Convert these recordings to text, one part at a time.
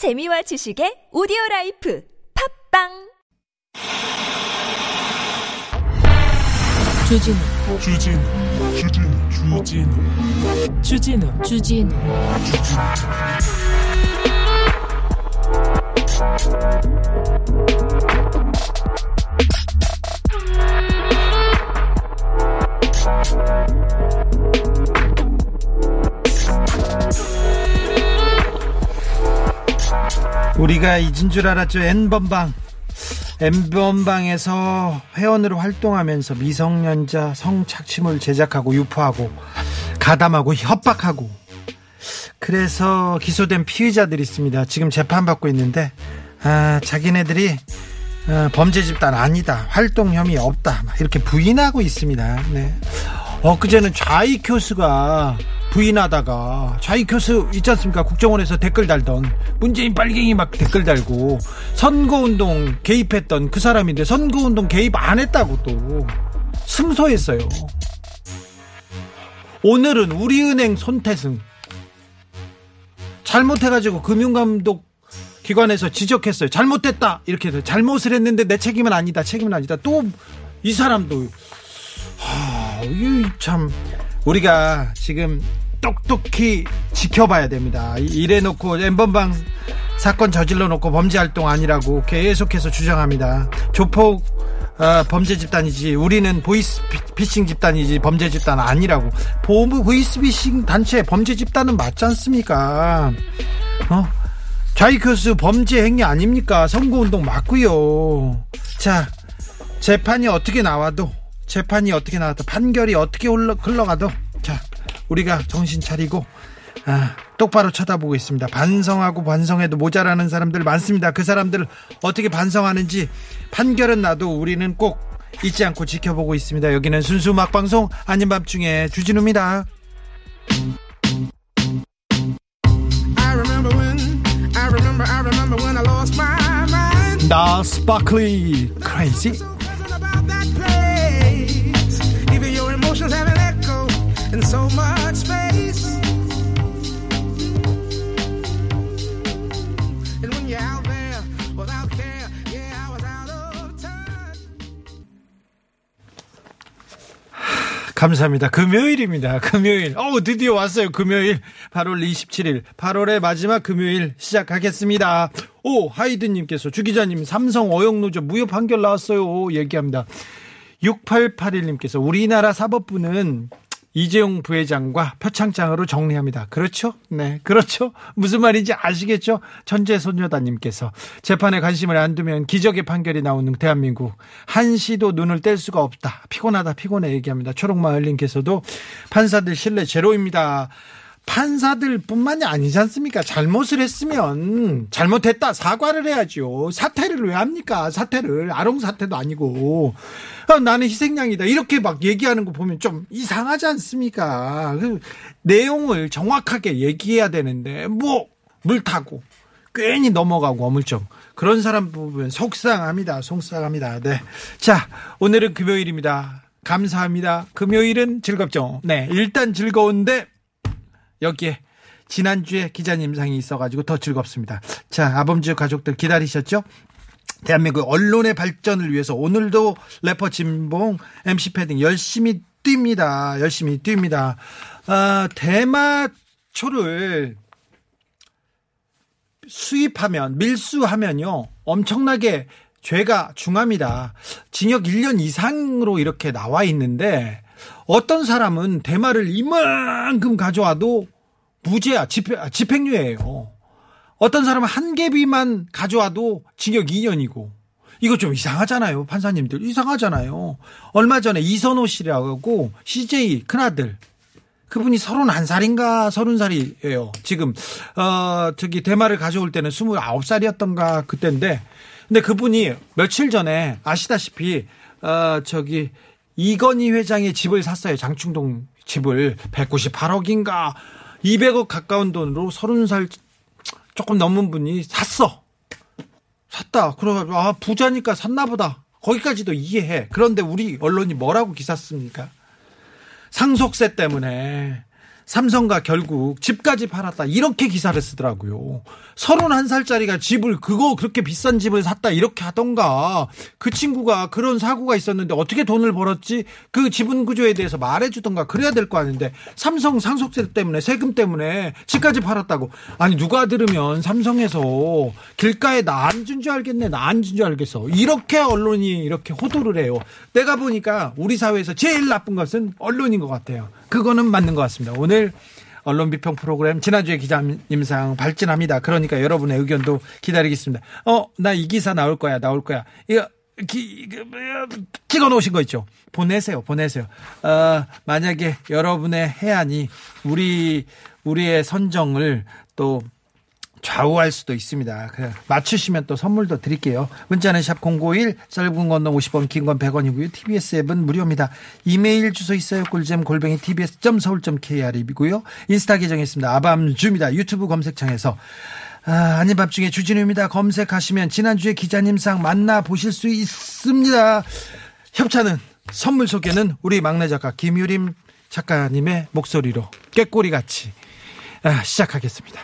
재미와 지식의 오디오라이프 팝빵 주진우 우리가 잊은 줄 알았죠. N번방에서 회원으로 활동하면서 미성년자 성착취물 제작하고 유포하고 가담하고 협박하고 그래서 기소된 피의자들이 있습니다. 지금 재판받고 있는데 자기네들이 범죄 집단 아니다, 활동 혐의 없다 이렇게 부인하고 있습니다. 네. 엊그제는 좌익 교수가 부인하다가, 좌익 교수 있지 않습니까? 국정원에서 댓글 달던, 문재인 빨갱이 막 댓글 달고, 선거운동 개입했던 그 사람인데, 선거운동 개입 안 했다고 또, 승소했어요. 오늘은 우리은행 손태승. 잘못해가지고 금융감독 기관에서 지적했어요. 잘못했다! 이렇게 해서, 잘못을 했는데 내 책임은 아니다, 책임은 아니다. 또, 이 사람도, 참. 우리가 지금 똑똑히 지켜봐야 됩니다. 이래놓고 N번방 사건 저질러놓고 범죄활동 아니라고 계속해서 주장합니다. 조폭 범죄 집단이지, 우리는 보이스피싱 집단이지 범죄 집단 아니라고. 보이스피싱 단체 범죄 집단은 맞지 않습니까? 좌익 교수 범죄 행위 아닙니까? 선거운동 맞고요. 자, 재판이 어떻게 나와도 판결이 어떻게 흘러가도 자, 우리가 정신 차리고 똑바로 쳐다보고 있습니다. 반성하고 반성해도 모자라는 사람들 많습니다. 그 사람들 어떻게 반성하는지 판결은 나도 우리는 꼭 잊지 않고 지켜보고 있습니다. 여기는 순수 막방송 아닌 밤중에 주진우입니다. I remember when I lost my mind. 나 스파클리 크레이지. 감사합니다. 금요일입니다. 금요일. 드디어 왔어요. 금요일. 8월 27일. 8월의 마지막 금요일 시작하겠습니다. 하이든님께서, 주 기자님, 삼성 어용노조 무효 판결 나왔어요. 얘기합니다. 6881님께서, 우리나라 사법부는 이재용 부회장과 표창장으로 정리합니다. 그렇죠? 네, 그렇죠. 무슨 말인지 아시겠죠? 천재소녀다님께서, 재판에 관심을 안 두면 기적의 판결이 나오는 대한민국, 한시도 눈을 뗄 수가 없다. 피곤해 얘기합니다. 초록마을님께서도, 판사들 신뢰 제로입니다. 판사들 뿐만이 아니지 않습니까? 잘못을 했으면 잘못했다 사과를 해야죠. 사퇴를 왜 합니까? 사퇴를, 아롱사퇴도 아니고 나는 희생양이다 이렇게 막 얘기하는 거 보면 좀 이상하지 않습니까? 그 내용을 정확하게 얘기해야 되는데 뭐 물 타고 괜히 넘어가고 어물쩡, 그런 사람 보면 속상합니다. 네. 자, 오늘은 금요일입니다. 감사합니다. 금요일은 즐겁죠? 네, 일단 즐거운데 여기에 지난주에 기자님상이 있어가지고 더 즐겁습니다. 자, 아범주 가족들 기다리셨죠? 대한민국 언론의 발전을 위해서 오늘도 래퍼 진봉 MC패딩 열심히 뜁니다. 대마초를 수입하면, 밀수하면요, 엄청나게 죄가 중합니다. 징역 1년 이상으로 이렇게 나와 있는데, 어떤 사람은 대마를 이만큼 가져와도 무죄야, 집행유예예요. 어떤 사람은 한 개비만 가져와도 징역 2년이고. 이거 좀 이상하잖아요. 판사님들 이상하잖아요. 얼마 전에 이선호 씨라고, CJ 큰아들, 그분이 31살인가 30살이에요 지금. 대마를 가져올 때는 29살이었던가 그때인데, 근데 그분이 며칠 전에 아시다시피 이건희 회장의 집을 샀어요. 장충동 집을. 198억인가 200억 가까운 돈으로 30살 조금 넘은 분이 샀다. 그래가지고 부자니까 샀나 보다, 거기까지도 이해해. 그런데 우리 언론이 뭐라고 기사 씁니까? 상속세 때문에 삼성과 결국 집까지 팔았다 이렇게 기사를 쓰더라고요. 31살짜리가 집을 그렇게 비싼 집을 샀다 이렇게 하던가. 그 친구가 그런 사고가 있었는데 어떻게 돈을 벌었지 그 지분 구조에 대해서 말해주던가 그래야 될 거 아닌데 삼성 상속세 때문에 세금 때문에 집까지 팔았다고. 아니 누가 들으면 삼성에서 길가에 나 앉은 줄 알겠네 나 앉은 줄 알겠어 이렇게 언론이 이렇게 호도를 해요. 내가 보니까 우리 사회에서 제일 나쁜 것은 언론인 것 같아요. 그거는 맞는 것 같습니다. 오늘 언론 비평 프로그램 지난주에 기자님상 발진합니다. 그러니까 여러분의 의견도 기다리겠습니다. 나 이 기사 나올 거야. 이거 찍어 놓으신 거 있죠? 보내세요. 만약에 여러분의 해안이 우리의 선정을 또 좌우할 수도 있습니다. 맞추시면 또 선물도 드릴게요. 문자는 샵 051, 짧은 건 50원, 긴 건 100원이고요. TBS 앱은 무료입니다. 이메일 주소 있어요. 꿀잼@ tbs.seoul.kr이고요. 인스타 계정이 있습니다. 아밤주입니다. 유튜브 검색창에서 아닌 밤중에 주진우입니다. 검색하시면 지난주에 기자님상 만나보실 수 있습니다. 협찬은, 선물 소개는 우리 막내 작가 김유림 작가님의 목소리로 꾀꼬리같이 시작하겠습니다.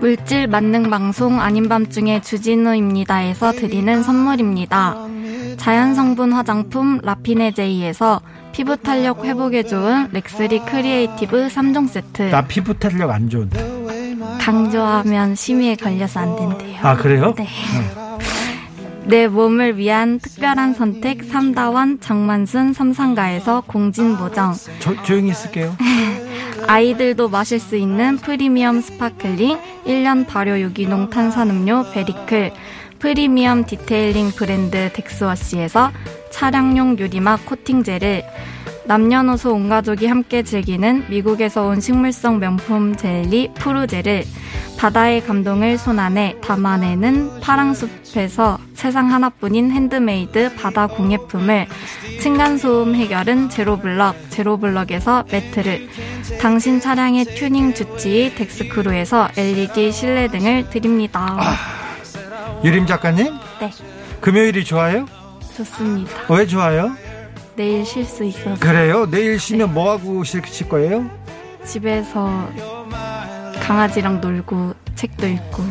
물질 만능 방송 아닌 밤중에 주진우입니다에서 드리는 선물입니다. 자연 성분 화장품 라피네 제이에서 피부 탄력 회복에 좋은 렉스리 크리에이티브 3종 세트. 나 피부 탄력 안 좋은데. 강조하면 심의에 걸려서 안 된대요. 아 그래요? 네. 내 몸을 위한 특별한 선택 삼다원 장만순 삼상가에서 공진 보정. 조용히 있을게요. 아이들도 마실 수 있는 프리미엄 스파클링 1년 발효 유기농 탄산음료 베리클. 프리미엄 디테일링 브랜드 덱스워시에서 차량용 유리막 코팅제를. 남녀노소 온 가족이 함께 즐기는 미국에서 온 식물성 명품 젤리 푸르제를. 바다의 감동을 손안에 담아내는 파랑숲에서 세상 하나뿐인 핸드메이드 바다 공예품을. 층간소음 해결은 제로블럭에서 매트를. 당신 차량의 튜닝 주치의 덱스크루에서 LED 실내 등을 드립니다. 유림 작가님? 네. 금요일이 좋아요? 좋습니다. 왜 좋아요? 내일 쉴 수 있어서. 그래요? 내일 쉬면 네. 뭐하고 쉴 거예요? 집에서 강아지랑 놀고 책도 읽고.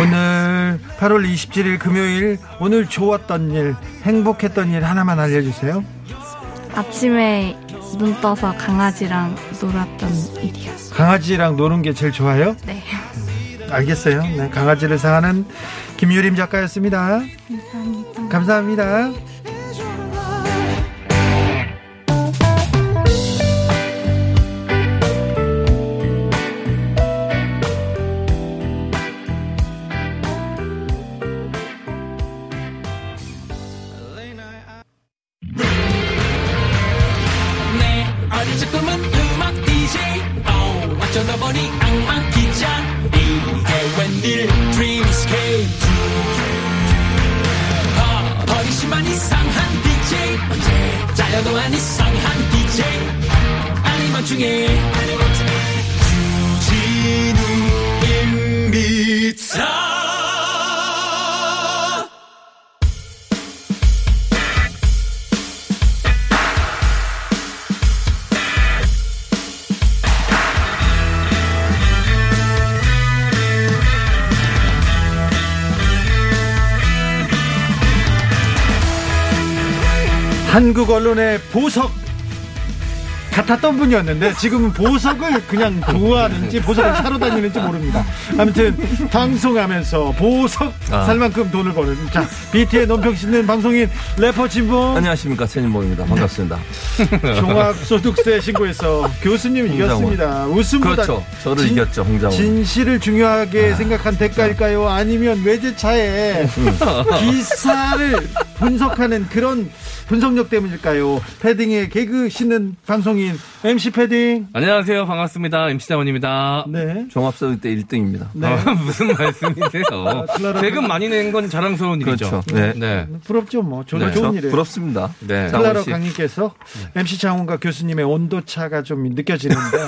오늘 8월 27일 금요일 오늘 좋았던 일 행복했던 일 하나만 알려주세요. 아침에 눈 떠서 강아지랑 놀았던 일이요. 강아지랑 노는 게 제일 좋아요? 네. 알겠어요. 네, 강아지를 사랑하는 김유림 작가였습니다. 감사합니다. 한국 언론의 보석 같았던 분이었는데 지금은 보석을 그냥 구하는지 보석을 사러 다니는지 모릅니다. 아무튼 방송하면서 보석 살 만큼 돈을 버는. 자, BT의 논평심는 방송인 래퍼 진봉. 안녕하십니까, 진봉입니다. 반갑습니다. 종합소득세 신고에서 교수님 이겼습니다. 웃음보다 그렇죠. 저를 이겼죠, 홍장원. 진실을 중요하게 생각한 대가일까요? 아니면 외제차에 기사를 분석하는 그런 분석력 때문일까요? 패딩에 개그 신는 방송인 장원인 MC패딩. 안녕하세요. 반갑습니다. MC 장원입니다. 네. 종합서울 때 1등입니다. 네. 아, 무슨 말씀이세요? 아, 세금 많이 낸 건 자랑스러운 일이죠. 그렇죠. 네. 네. 부럽죠. 뭐. 정말 네. 좋은 일이에요. 부럽습니다. 네. 클라로 강님께서 MC 장원과 교수님의 온도차가 좀 느껴지는데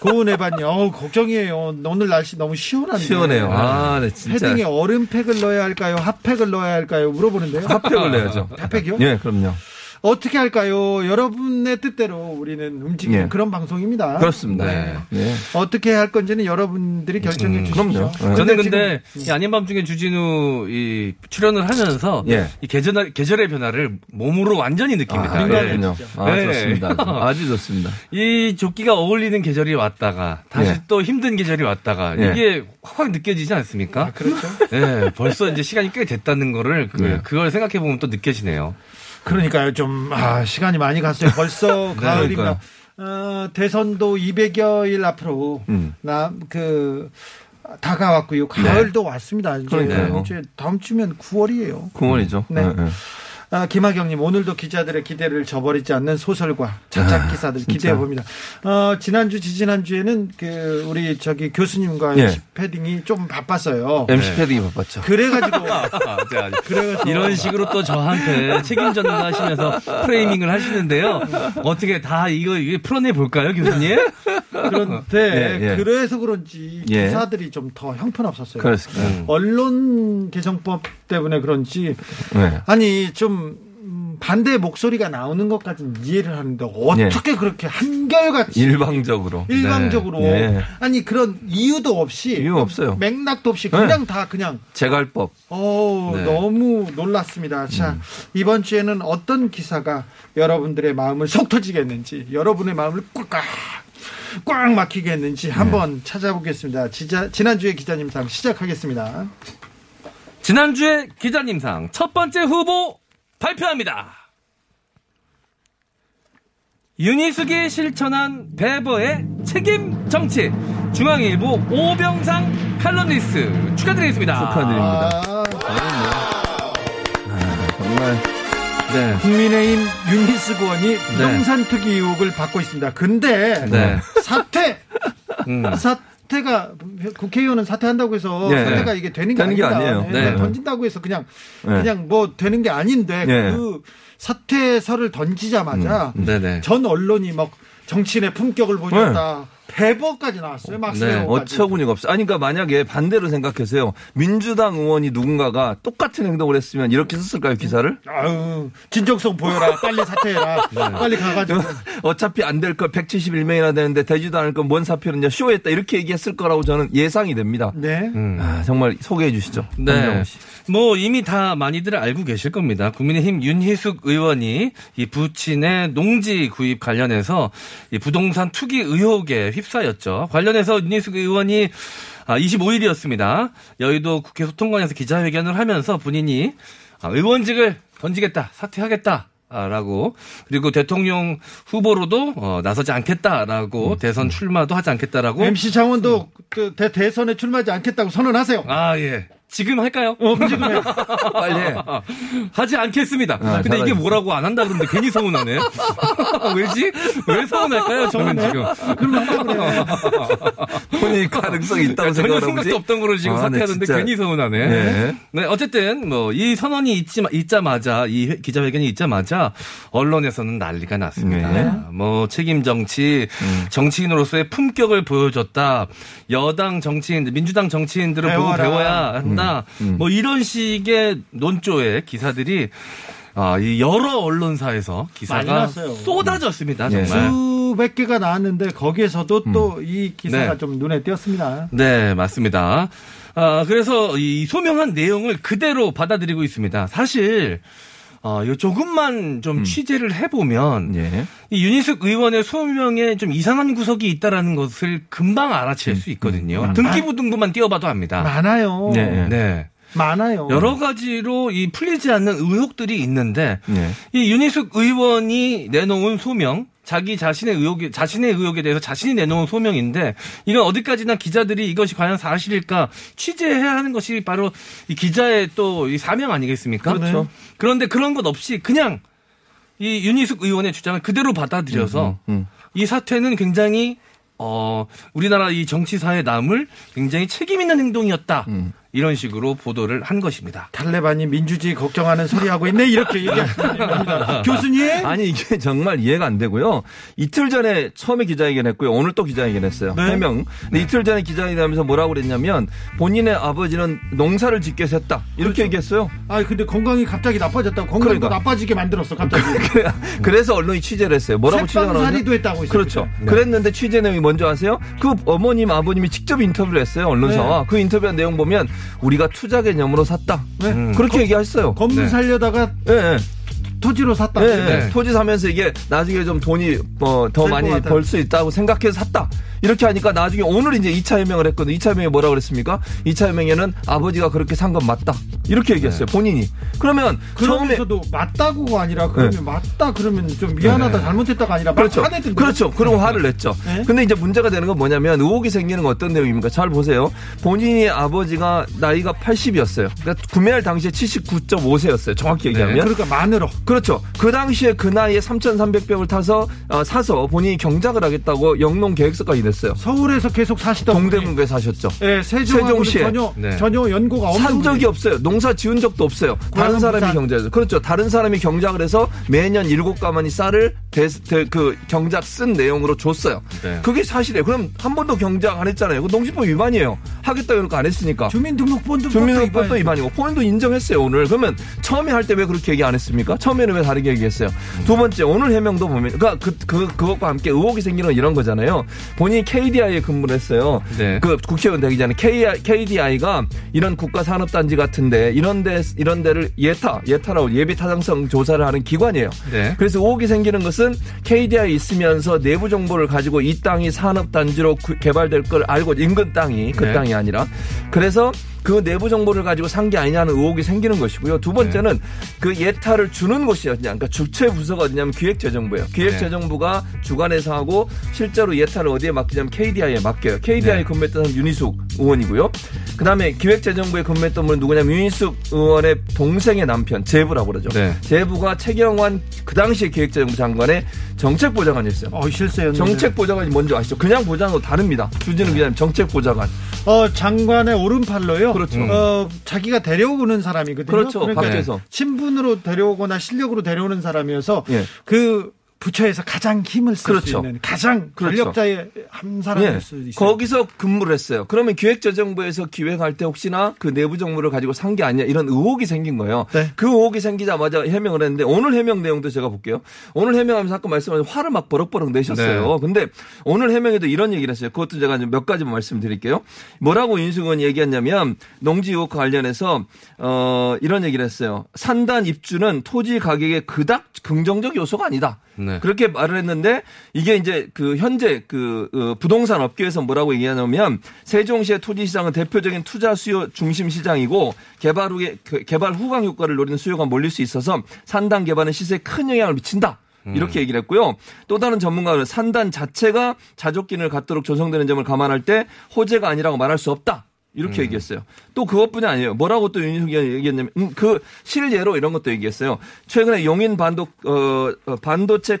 고온 해봤냐. 걱정이에요. 오늘 날씨 너무 시원한데. 시원해요. 아, 네, 진짜. 패딩에 얼음팩을 넣어야 할까요? 핫팩을 넣어야 할까요? 물어보는데요. 핫팩을 넣어야죠. 핫팩이요? 예, 네, 그럼요. 어떻게 할까요? 여러분의 뜻대로 우리는 움직이는 예. 그런 방송입니다. 그렇습니다. 네. 네. 어떻게 할 건지는 여러분들이 결정해 주시죠. 그럼요. 네. 저는 근데 이 아닌 밤중에 주진우 이 출연을 하면서 예. 이 계절의 변화를 몸으로 완전히 느낍니다. 아, 네. 그렇군요. 아, 네. 좋습니다. 아주 좋습니다. 이 조끼가 어울리는 계절이 왔다가 다시 예. 또 힘든 계절이 왔다가 예. 이게 확 느껴지지 않습니까? 아, 그렇죠. 네, 벌써 이제 시간이 꽤 됐다는 거를 그걸 생각해 보면 또 느껴지네요. 그러니까요. 좀 시간이 많이 갔어요. 벌써 가을입니다. 대선도 200여일 앞으로 다가왔고요. 가을도 네. 왔습니다. 이제 다음 주면 9월이에요. 9월이죠. 네. 네. 김학영님, 오늘도 기자들의 기대를 저버리지 않는 소설과 자작 기사들 기대해 봅니다. 지난주에는 우리 저기 교수님과 예. MC 패딩이 좀 바빴어요. MC 네. 패딩이 바빴죠. 그래가지고. 그래가지고 이런 식으로 또 저한테 책임전가 하시면서 프레이밍을 하시는데요. 어떻게 다 이거 풀어내 볼까요, 교수님? 그런데 예, 예. 그래서 그런지 기사들이 예. 좀 더 형편없었어요. 그렇습니다. 언론 개정법 때문에 그런지 네. 아니 좀 반대의 목소리가 나오는 것까지는 이해를 하는데 어떻게 예. 그렇게 한결같이 일방적으로 네. 아니 그런 이유도 없이 이유 없어요. 맥락도 없이 그냥 네. 다 그냥 제갈법. 네. 너무 놀랐습니다. 자, 이번 주에는 어떤 기사가 여러분들의 마음을 속 터지게 했는지 여러분의 마음을 꽉 막히게 했는지 네. 한번 찾아보겠습니다. 지난주에 기자님상 시작하겠습니다. 지난주에 기자님상 첫 번째 후보 발표합니다. 윤희숙이 실천한 베버의 책임 정치. 중앙일보 오병상 칼럼니스트 축하드리겠습니다. 축하드립니다. 정말. 네. 국민의힘 윤희숙 의원이 부동산특위 네. 의혹을 받고 있습니다. 근데 네. 사퇴가 국회의원은 사퇴한다고 해서 네. 사퇴가 이게 되는 게 아니에요. 네. 던진다고 해서 그냥 뭐 되는 게 아닌데 네. 그 사퇴서를 던지자마자 전 언론이 막 정치인의 품격을 보였다. 배버까지 나왔어요. 네, 어처구니가 없어요. 아니, 그러니까 만약에 반대로 생각해서요. 민주당 의원이 누군가가 똑같은 행동을 했으면 이렇게 썼을까요, 기사를? 아유, 진정성 보여라. 빨리 사퇴해라. 네. 빨리 가가지고. 어차피 안 될 걸 171명이나 되는데 되지도 않을 건 뭔 사표는 쇼했다. 이렇게 얘기했을 거라고 저는 예상이 됩니다. 네. 정말 소개해 주시죠. 네. 뭐 이미 다 많이들 알고 계실 겁니다. 국민의힘 윤희숙 의원이 이 부친의 농지 구입 관련해서 이 부동산 투기 의혹에 휩싸였죠. 관련해서 윤희숙 의원이 25일이었습니다. 여의도 국회 소통관에서 기자회견을 하면서 본인이 의원직을 던지겠다, 사퇴하겠다라고 그리고 대통령 후보로도 나서지 않겠다라고 대선 출마도 하지 않겠다라고 MC 장원도 대선에 출마하지 않겠다고 선언하세요. 아 예. 지금 할까요? 지금 해. 빨리 해. 하지 않겠습니다. 근데 이게 뭐라고 안 한다 그러는데 괜히 서운하네. 왜지? 왜 서운할까요? 저는 지금. 그럼 한다 그래요. 본인이 가능성이 있다고 생각하는지. 전혀 생각도 없던 거로 지금 사퇴하는데 괜히 서운하네. 네. 네, 어쨌든 뭐 이 선언이 있자마자 이 기자회견이 있자마자 언론에서는 난리가 났습니다. 네. 뭐 책임 정치, 정치인으로서의 품격을 보여줬다. 여당 정치인들, 민주당 정치인들을 보고 배워야 한다. 뭐 이런 식의 논조의 기사들이 이 여러 언론사에서 기사가 쏟아졌습니다. 정말. 수백 개가 나왔는데 거기에서도 또 이 기사가 네. 좀 눈에 띄었습니다. 네, 맞습니다. 그래서 이 소명한 내용을 그대로 받아들이고 있습니다. 사실 조금만 좀 취재를 해보면 예. 이 윤희숙 의원의 소명에 좀 이상한 구석이 있다라는 것을 금방 알아챌 수 있거든요. 등기부등본만 띄워봐도 합니다. 많아요. 네. 네. 많아요. 여러 가지로 이 풀리지 않는 의혹들이 있는데 예. 이 윤희숙 의원이 내놓은 소명, 자기 자신의 의혹에 대해서 자신이 내놓은 소명인데 이건 어디까지나 기자들이 이것이 과연 사실일까 취재해야 하는 것이 바로 이 기자의 또 이 사명 아니겠습니까? 그렇죠. 그런데 그런 것 없이 그냥 이 윤희숙 의원의 주장을 그대로 받아들여서 이 사태는 굉장히 우리나라 이 정치사의 남을 굉장히 책임 있는 행동이었다. 이런 식으로 보도를 한 것입니다. 탈레반이 민주주의 걱정하는 소리하고 있네 이렇게 얘기합니다. 교수님? 아니 이게 정말 이해가 안 되고요. 이틀 전에 처음에 기자회견했고요. 오늘 또 기자회견했어요. 네. 해명. 근데 이틀 전에 기자회견하면서 뭐라고 그랬냐면 본인의 아버지는 농사를 짓게 했다. 이렇게 그렇죠. 얘기했어요. 아 근데 건강이 갑자기 나빠졌다고. 건강도 그러니까. 나빠지게 만들었어 갑자기. 그래서 언론이 취재를 했어요. 뭐라고 취재를 하냐면 색방살이도 했다고 했어요. 그렇죠. 네. 그랬는데 취재 내용이 뭔지 아세요? 그 어머님 아버님이 직접 인터뷰를 했어요. 언론사와. 네. 그 인터뷰한 내용 보면 우리가 투자 개념으로 샀다. 네. 그렇게 얘기하셨어요. 건물 살려다가 네. 토지로 샀다. 네. 네. 토지 사면서 이게 나중에 좀 돈이 더 많이 벌 수 있다고 생각해서 샀다. 이렇게 하니까 나중에 오늘 이제 2차 해명을 했거든요. 2차 해명이 뭐라고 그랬습니까? 2차 해명에는 아버지가 그렇게 산 건 맞다. 이렇게 얘기했어요. 네. 본인이. 그러면 그러면서도 처음에 맞다고가 아니라 그러면 네. 맞다 그러면 좀 미안하다 네. 잘못했다가 아니라 그렇죠. 막 화내던데. 그렇죠. 그럼 네. 화를 냈죠. 네. 근데 이제 문제가 되는 건 뭐냐면 의혹이 생기는 건 어떤 내용입니까? 잘 보세요. 본인의 아버지가 나이가 80이었어요. 그러니까 구매할 당시에 79.5세였어요. 정확히 얘기하면. 네. 그러니까 만으로. 그렇죠. 그 당시에 그 나이에 3,300평을 타서 사서 본인이 경작을 하겠다고 영농 계획서까지 냈어요. 서울에서 계속 사시던 동대문구에 사셨죠. 네, 세종시에 전혀 연고가 없는 산 적이 분이. 없어요. 농사 지은 적도 없어요. 다른 사람이 경작해서 그렇죠. 다른 사람이 경작을 해서 매년 7가마니 쌀을 그 경작 쓴 내용으로 줬어요. 네. 그게 사실이에요. 그럼 한 번도 경작 안 했잖아요. 농지법 위반이에요. 하겠다 이러니까 안 했으니까. 주민등록법도 위반이고 본인도 인정했어요 오늘. 그러면 처음에 할 때 왜 그렇게 얘기 안 했습니까? 처음에는 왜 다르게 얘기했어요? 두 번째 오늘 해명도 보면 그것과 함께 의혹이 생기는 건 이런 거잖아요. 본인이 KDI에 근무를 했어요. 네. 그 국회의원 되기 전에 KDI가 이런 국가산업단지 같은데 이런 데를 예타라고 예비타당성 조사를 하는 기관이에요. 네. 그래서 의혹이 생기는 것은 KDI 있으면서 내부 정보를 가지고 이 땅이 산업단지로 개발될 걸 알고 인근 땅이 그 네. 땅이 아니라 그래서 그 내부 정보를 가지고 산 게 아니냐는 의혹이 생기는 것이고요. 두 번째는 네. 그 예타를 주는 곳이 어디냐. 그러니까 주체 부서가 어디냐면 기획재정부예요. 기획재정부가 네. 주관해서 하고 실제로 예타를 어디에 맡기냐면 KDI에 맡겨요. KDI에 네. 근무했던 사람은 윤희숙 의원이고요. 그다음에 기획재정부에 근무했던 분은 누구냐면 윤희숙 의원의 동생의 남편 제부라고 그러죠. 네. 제부가 최경환 그 당시에 기획재정부 장관의 정책보좌관이었어요. 실세였네. 정책보좌관이 뭔지 아시죠? 그냥 보좌관으로 다릅니다. 주진우 네. 기자님 정책보좌관. 장관의 오른팔로요. 그렇죠. 자기가 데려오는 사람이거든요. 그렇죠. 그러니까 밖에서. 친분으로 데려오거나 실력으로 데려오는 사람이어서 예. 그 부처에서 가장 힘을 쓸 수 그렇죠. 있는 가장 권력자의 그렇죠. 한 사람일 예. 수 있어요. 거기서 근무를 했어요. 그러면 기획재정부에서 기획할 때 혹시나 그 내부 정보를 가지고 산 게 아니냐 이런 의혹이 생긴 거예요. 네. 그 의혹이 생기자마자 해명을 했는데 오늘 해명 내용도 제가 볼게요. 오늘 해명하면서 아까 말씀하신 화를 막 버럭버럭 내셨어요. 네. 근데 오늘 해명에도 이런 얘기를 했어요. 그것도 제가 몇 가지만 말씀드릴게요. 뭐라고 윤희숙 의원이 얘기했냐면 농지 의혹과 관련해서 이런 얘기를 했어요. 산단 입주는 토지 가격에 그닥 긍정적 요소가 아니다. 네. 그렇게 말을 했는데 이게 이제 그 현재 그 부동산 업계에서 뭐라고 얘기하냐면 세종시의 토지 시장은 대표적인 투자 수요 중심 시장이고 개발 후광 효과를 노리는 수요가 몰릴 수 있어서 산단 개발은 시세에 큰 영향을 미친다. 이렇게 얘기를 했고요. 또 다른 전문가는 산단 자체가 자족기능을 갖도록 조성되는 점을 감안할 때 호재가 아니라고 말할 수 없다. 이렇게 얘기했어요. 또 그것뿐이 아니에요. 뭐라고 또 윤희숙 의원이 얘기했냐면 그 실례로 이런 것도 얘기했어요. 최근에 용인 반도체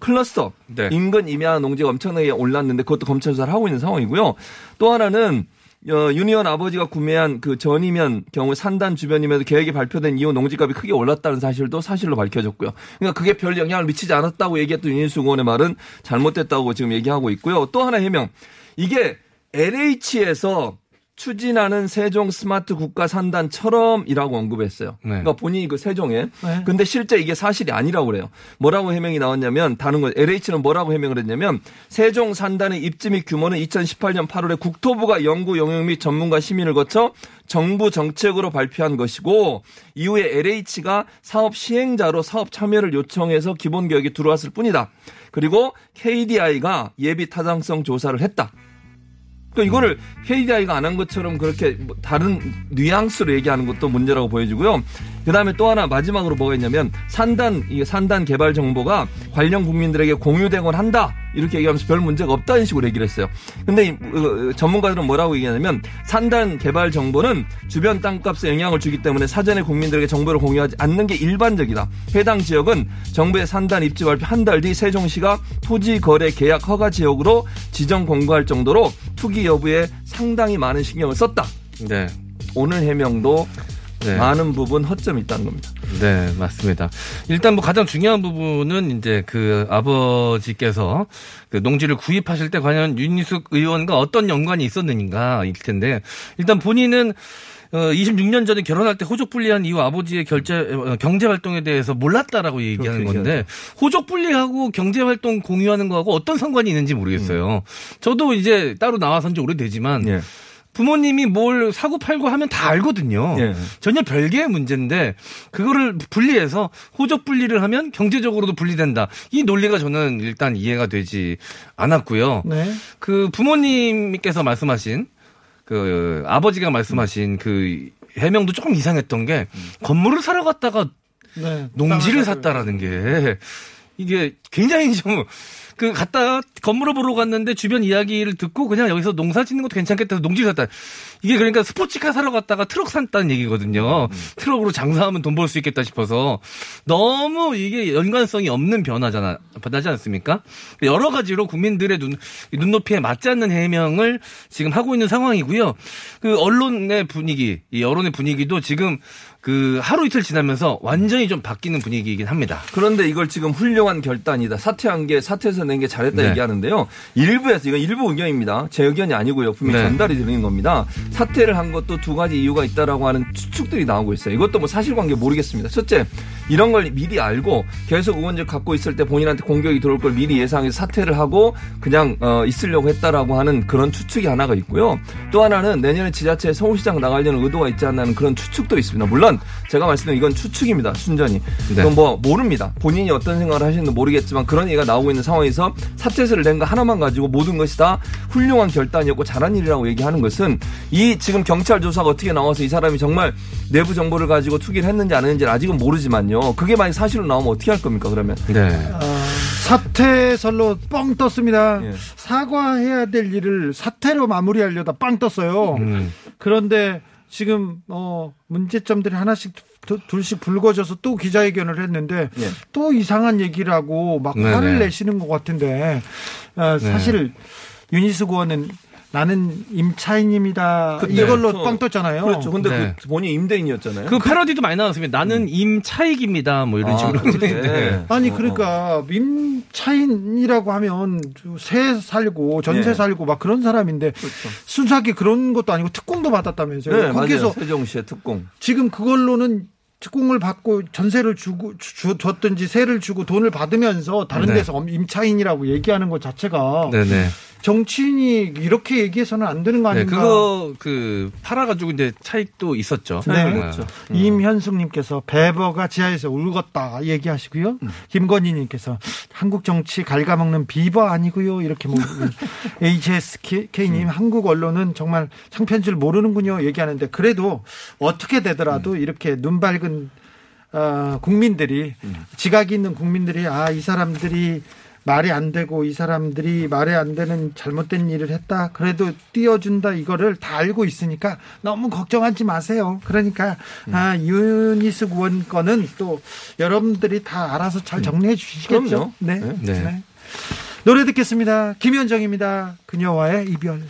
클러스터 네. 인근 임야 농지가 엄청나게 올랐는데 그것도 검찰 조사를 하고 있는 상황이고요. 또 하나는 윤 의원 아버지가 구매한 그 전이면 경우 산단 주변이면서 계획이 발표된 이후 농지값이 크게 올랐다는 사실도 사실로 밝혀졌고요. 그러니까 그게 별 영향을 미치지 않았다고 얘기했던 윤희숙 의원의 말은 잘못됐다고 지금 얘기하고 있고요. 또 하나 해명. 이게 LH에서 추진하는 세종 스마트 국가 산단처럼이라고 언급했어요. 네. 그러니까 본인이 그 세종에. 네. 근데 실제 이게 사실이 아니라고 그래요. 뭐라고 해명이 나왔냐면 다른 거 LH는 뭐라고 해명을 했냐면 세종 산단의 입지 및 규모는 2018년 8월에 국토부가 연구 영역 및 전문가 심의를 거쳐 정부 정책으로 발표한 것이고 이후에 LH가 사업 시행자로 사업 참여를 요청해서 기본 계획이 들어왔을 뿐이다. 그리고 KDI가 예비 타당성 조사를 했다. 그러니까 이거를 KDI가 안 한 것처럼 그렇게 다른 뉘앙스로 얘기하는 것도 문제라고 보여지고요. 그다음에 또 하나 마지막으로 뭐가 있냐면 산단 개발 정보가 관련 국민들에게 공유되곤 한다. 이렇게 얘기하면서 별 문제가 없다는 식으로 얘기를 했어요. 근데 전문가들은 뭐라고 얘기하냐면 산단 개발 정보는 주변 땅값에 영향을 주기 때문에 사전에 국민들에게 정보를 공유하지 않는 게 일반적이다. 해당 지역은 정부의 산단 입지 발표 한 달 뒤 세종시가 토지 거래 계약 허가 지역으로 지정 공고할 정도로 투기 여부에 상당히 많은 신경을 썼다. 네. 오늘 해명도 네. 많은 부분 허점이 있다는 겁니다. 네, 맞습니다. 일단 뭐 가장 중요한 부분은 이제 그 아버지께서 그 농지를 구입하실 때 과연 윤희숙 의원과 어떤 연관이 있었는가일 텐데 일단 본인은 26년 전에 결혼할 때 호적 분리한 이후 아버지의 경제 활동에 대해서 몰랐다라고 얘기하는 건데 호적 분리하고 경제 활동 공유하는 거하고 어떤 상관이 있는지 모르겠어요. 저도 이제 따로 나와선 지 오래되지만 예. 부모님이 뭘 사고 팔고 하면 다 알거든요. 예. 전혀 별개의 문제인데 그거를 분리해서 호적 분리를 하면 경제적으로도 분리된다. 이 논리가 저는 일단 이해가 되지 않았고요. 네. 그 부모님께서 말씀하신 그 아버지가 말씀하신 그 해명도 조금 이상했던 게 건물을 사러 갔다가 네. 농지를 샀다라는 게 이게 굉장히 좀 그 갔다가 건물을 보러 갔는데 주변 이야기를 듣고 그냥 여기서 농사 짓는 것도 괜찮겠다 해서 농지를 샀다. 이게 그러니까 스포츠카 사러 갔다가 트럭 샀다는 얘기거든요. 트럭으로 장사하면 돈 벌 수 있겠다 싶어서 너무 이게 연관성이 없는 변화지 않습니까? 여러 가지로 국민들의 눈높이에 맞지 않는 해명을 지금 하고 있는 상황이고요. 그 언론의 분위기, 이 여론의 분위기도 지금 그 하루 이틀 지나면서 완전히 좀 바뀌는 분위기이긴 합니다. 그런데 이걸 지금 훌륭한 결단이다. 사퇴한 게 사퇴해서 낸 게 잘했다 네. 얘기하는데요. 일부에서 이건 일부 의견입니다. 제 의견이 아니고요. 분명히 네. 전달이 되는 겁니다. 사퇴를 한 것도 두 가지 이유가 있다라고 하는 추측들이 나오고 있어요. 이것도 뭐 사실관계 모르겠습니다. 첫째, 이런 걸 미리 알고 계속 의원직 갖고 있을 때 본인한테 공격이 들어올 걸 미리 예상해서 사퇴를 하고 그냥 있으려고 했다라고 하는 그런 추측이 하나가 있고요. 또 하나는 내년에 지자체에 서울시장 나가려는 의도가 있지 않나는 그런 추측도 있습니다. 물론 제가 말씀드린 이건 추측입니다. 순전히. 그건 네. 뭐 모릅니다. 본인이 어떤 생각을 하시는지 모르겠지만 그런 얘기가 나오고 있는 상황에서 사퇴서를 낸 거 하나만 가지고 모든 것이 다 훌륭한 결단이었고 잘한 일이라고 얘기하는 것은 이 지금 경찰 조사가 어떻게 나와서 이 사람이 정말 내부 정보를 가지고 투기를 했는지 안 했는지는 아직은 모르지만요. 그게 만약 사실로 나오면 어떻게 할 겁니까 그러면. 네. 사퇴설로 뻥 떴습니다. 예. 사과해야 될 일을 사퇴로 마무리하려다 빵 떴어요. 그런데 지금 문제점들이 하나씩 둘씩 불거져서 또 기자회견을 했는데 네. 또 이상한 얘기라고 막 네네. 화를 내시는 것 같은데 사실 네. 윤희숙 의원은 나는 임차인입니다. 이걸로 빵 떴잖아요. 그렇죠. 근데 네. 그 본인 임대인이었잖아요. 그 패러디도 많이 나왔습니다. 나는 임차익입니다. 뭐 이런 식으로. 네. 네. 아니 그러니까 임차인이라고 하면 세 살고 전세 네. 살고 막 그런 사람인데 그렇죠. 순수하게 그런 것도 아니고 특공도 받았다면서요. 네, 거기서 맞아요. 세종시의 특공. 지금 그걸로는 특공을 받고 전세를 주고 줬든지 세를 주고 돈을 받으면서 다른 네. 데서 임차인이라고 얘기하는 것 자체가 네네. 정치인이 이렇게 얘기해서는 안 되는 거 아닌가? 네, 그거 팔아가지고 이제 차익도 있었죠. 네, 그렇죠. 임현숙님께서 베버가 지하에서 울었다 얘기하시고요. 김건희님께서 한국 정치 갉아먹는 비버 아니고요. 이렇게 뭐 HSK님 한국 언론은 정말 창피한줄 모르는군요. 얘기하는데 그래도 어떻게 되더라도 이렇게 눈 밝은 국민들이 지각이 있는 국민들이 이 사람들이 말이 안 되고 이 사람들이 말이 안 되는 잘못된 일을 했다. 그래도 띄워준다. 이거를 다 알고 있으니까 너무 걱정하지 마세요. 그러니까 윤희숙 의원 거는 또 여러분들이 다 알아서 잘 정리해 주시겠죠. 네. 네. 네. 네. 노래 듣겠습니다. 김현정입니다. 그녀와의 이별.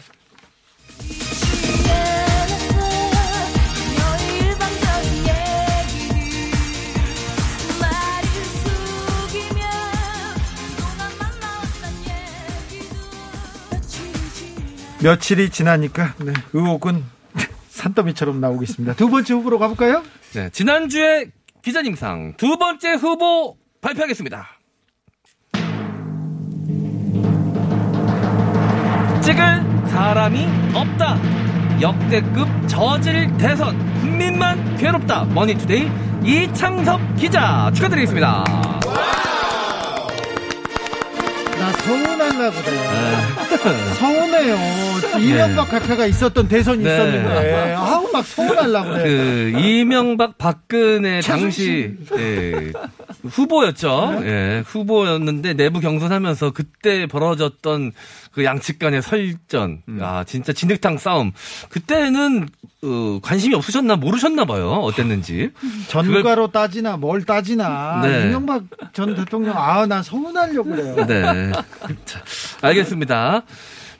며칠이 지나니까 네, 의혹은 산더미처럼 나오고 있습니다. 두 번째 후보로 가볼까요? 네, 지난주에 기자님상 두 번째 후보 발표하겠습니다. 찍을 사람이 없다. 역대급 저질 대선. 국민만 괴롭다. 머니투데이 이창섭 기자 축하드리겠습니다. 나 서운하나 보다. 서운해요. 이명박 각하가 있었던 대선이 네. 있었는데 아우 막 서운하려고 그래. 이명박 박근혜 당시 후보였죠. 네. 예, 후보였는데 내부 경선하면서 그때 벌어졌던 그 양측 간의 설전, 아 진짜 진흙탕 싸움. 그때는 관심이 없으셨나 모르셨나 봐요. 어땠는지. 전과로 따지나 뭘 따지나. 네. 이명박 전 대통령 아 나 서운하려고 그래요. 네. 자, 알겠습니다.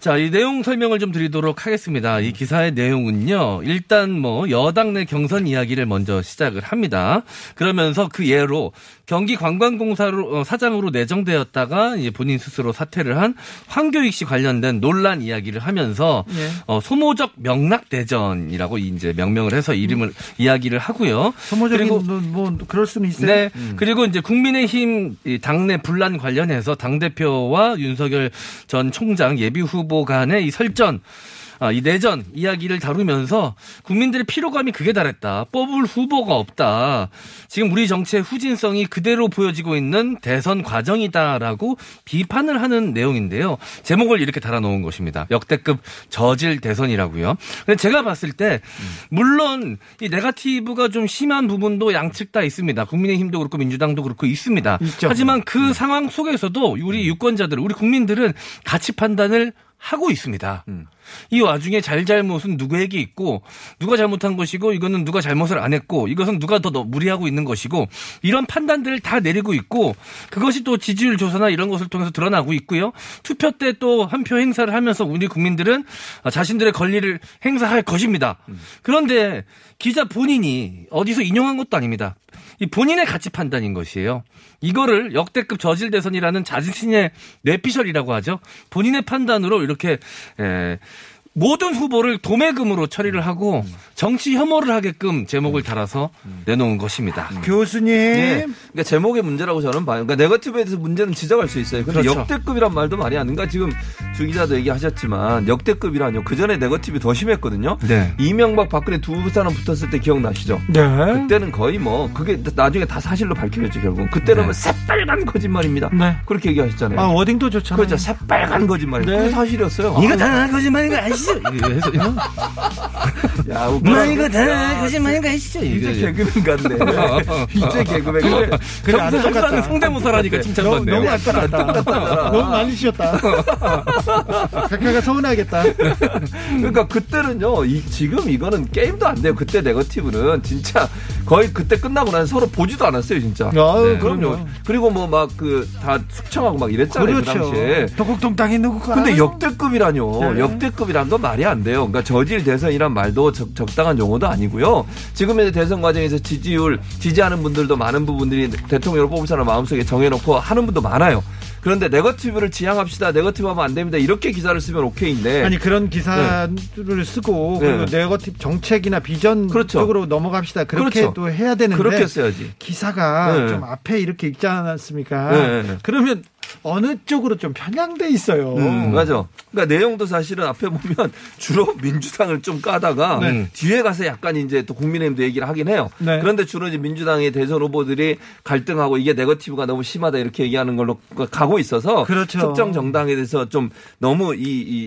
자, 이 내용 설명을 좀 드리도록 하겠습니다. 이 기사의 내용은요. 일단 뭐 여당 내 경선 이야기를 먼저 시작을 합니다. 그러면서 그 예로 경기관광공사로 사장으로 내정되었다가 이제 본인 스스로 사퇴를 한 황교익 씨 관련된 논란 이야기를 하면서 예. 소모적 명락대전이라고 이제 명명을 해서 이름을 이야기를 하고요. 소모적인 그리고 뭐 그럴 수는 있어요. 네. 그리고 이제 국민의힘 당내 분란 관련해서 당 대표와 윤석열 전 총장 예비 후보 간의 이 설전. 이 내전 이야기를 다루면서 국민들의 피로감이 극에 달했다. 뽑을 후보가 없다. 지금 우리 정치의 후진성이 그대로 보여지고 있는 대선 과정이다라고 비판을 하는 내용인데요. 제목을 이렇게 달아놓은 것입니다. 역대급 저질 대선이라고요. 근데 제가 봤을 때 물론 이 네거티브가 좀 심한 부분도 양측 다 있습니다. 국민의힘도 그렇고 민주당도 그렇고 있습니다. 있죠. 하지만 그 상황 속에서도 우리 유권자들, 우리 국민들은 가치 판단을 하고 있습니다. 이 와중에 잘잘못은 누구에게 있고 누가 잘못한 것이고 이거는 누가 잘못을 안 했고 이것은 누가 더 무리하고 있는 것이고 이런 판단들을 다 내리고 있고 그것이 또 지지율 조사나 이런 것을 통해서 드러나고 있고요. 투표 때 또 한 표 행사를 하면서 우리 국민들은 자신들의 권리를 행사할 것입니다. 그런데 기자 본인이 어디서 인용한 것도 아닙니다. 이 본인의 가치 판단인 것이에요. 이거를 역대급 저질 대선이라는 자신의 뇌피셜이라고 하죠. 본인의 판단으로 이렇게 모든 후보를 도매금으로 처리를 하고 정치 혐오를 하게끔 제목을 달아서 내놓은 것입니다. 교수님. 예. 그러니까 제목의 문제라고 저는 봐요. 그러니까 네거티브에 대해서 문제는 지적할 수 있어요. 그런데 그렇죠. 역대급이란 말도 말이 안 된다. 지금 주 기자도 얘기하셨지만 역대급이라뇨. 그전에 네거티브 더 심했거든요. 네. 이명박 박근혜 두 사람 붙었을 때 기억나시죠? 네. 그때는 거의 뭐 그게 나중에 다 사실로 밝혀졌죠. 결국. 그때는 네. 새빨간 거짓말입니다. 네. 그렇게 얘기하셨잖아요. 아, 워딩도 좋잖아요. 그렇죠. 새빨간 거짓말. 네. 그게 사실이었어요. 이거 다 거짓말인 거 아시죠? 야, 뭐 이거 다 거짓말인 거 아시죠? 이제 개그맨 같네. 이제 개그맨. 그래 안 똑같다. 성대모사라니까 칭찬받네. 너무 안 따라갔다. 너무 많이 쉬었다. 작가가 서운하겠다. 그러니까 그때는요. 지금 이거는 게임도 안 돼요. 그때 네거티브는 진짜 거의 그때 끝나고 난 서로 보지도 않았어요, 진짜. 네, 그럼요. 그리고 뭐 막 그 다 숙청하고 막 이랬잖아요, 그 당시에. 도곡동 땅이 누구가? 근데 역대급이라뇨. 역대급이란 건 말이 안 돼요. 그러니까 저질 대선이란 말도 적당한 용어도 아니고요. 지금의 대선 과정에서 지지율 지지하는 분들도 많은 부분들이 대통령을 뽑을 사람 마음속에 정해놓고 하는 분도 많아요. 그런데 네거티브를 지향합시다. 네거티브 하면 안 됩니다. 이렇게 기사를 쓰면 오케이인데. 아니 그런 기사를 네. 쓰고 그리고 네. 네거티브 정책이나 비전 그렇죠. 쪽으로 넘어갑시다. 그렇게도 그렇죠. 해야 되는데. 그렇게 써야지. 기사가 네. 좀 앞에 이렇게 읽지 않았습니까? 네. 네. 그러면 어느 쪽으로 좀 편향돼 있어요. 맞아. 그러니까 내용도 사실은 앞에 보면 주로 민주당을 좀 까다가 네. 뒤에 가서 약간 이제 또 국민의힘도 얘기를 하긴 해요. 네. 그런데 주로 이제 민주당의 대선 후보들이 갈등하고 이게 네거티브가 너무 심하다 이렇게 얘기하는 걸로 가고 있어서 그렇죠. 특정 정당에 대해서 좀 너무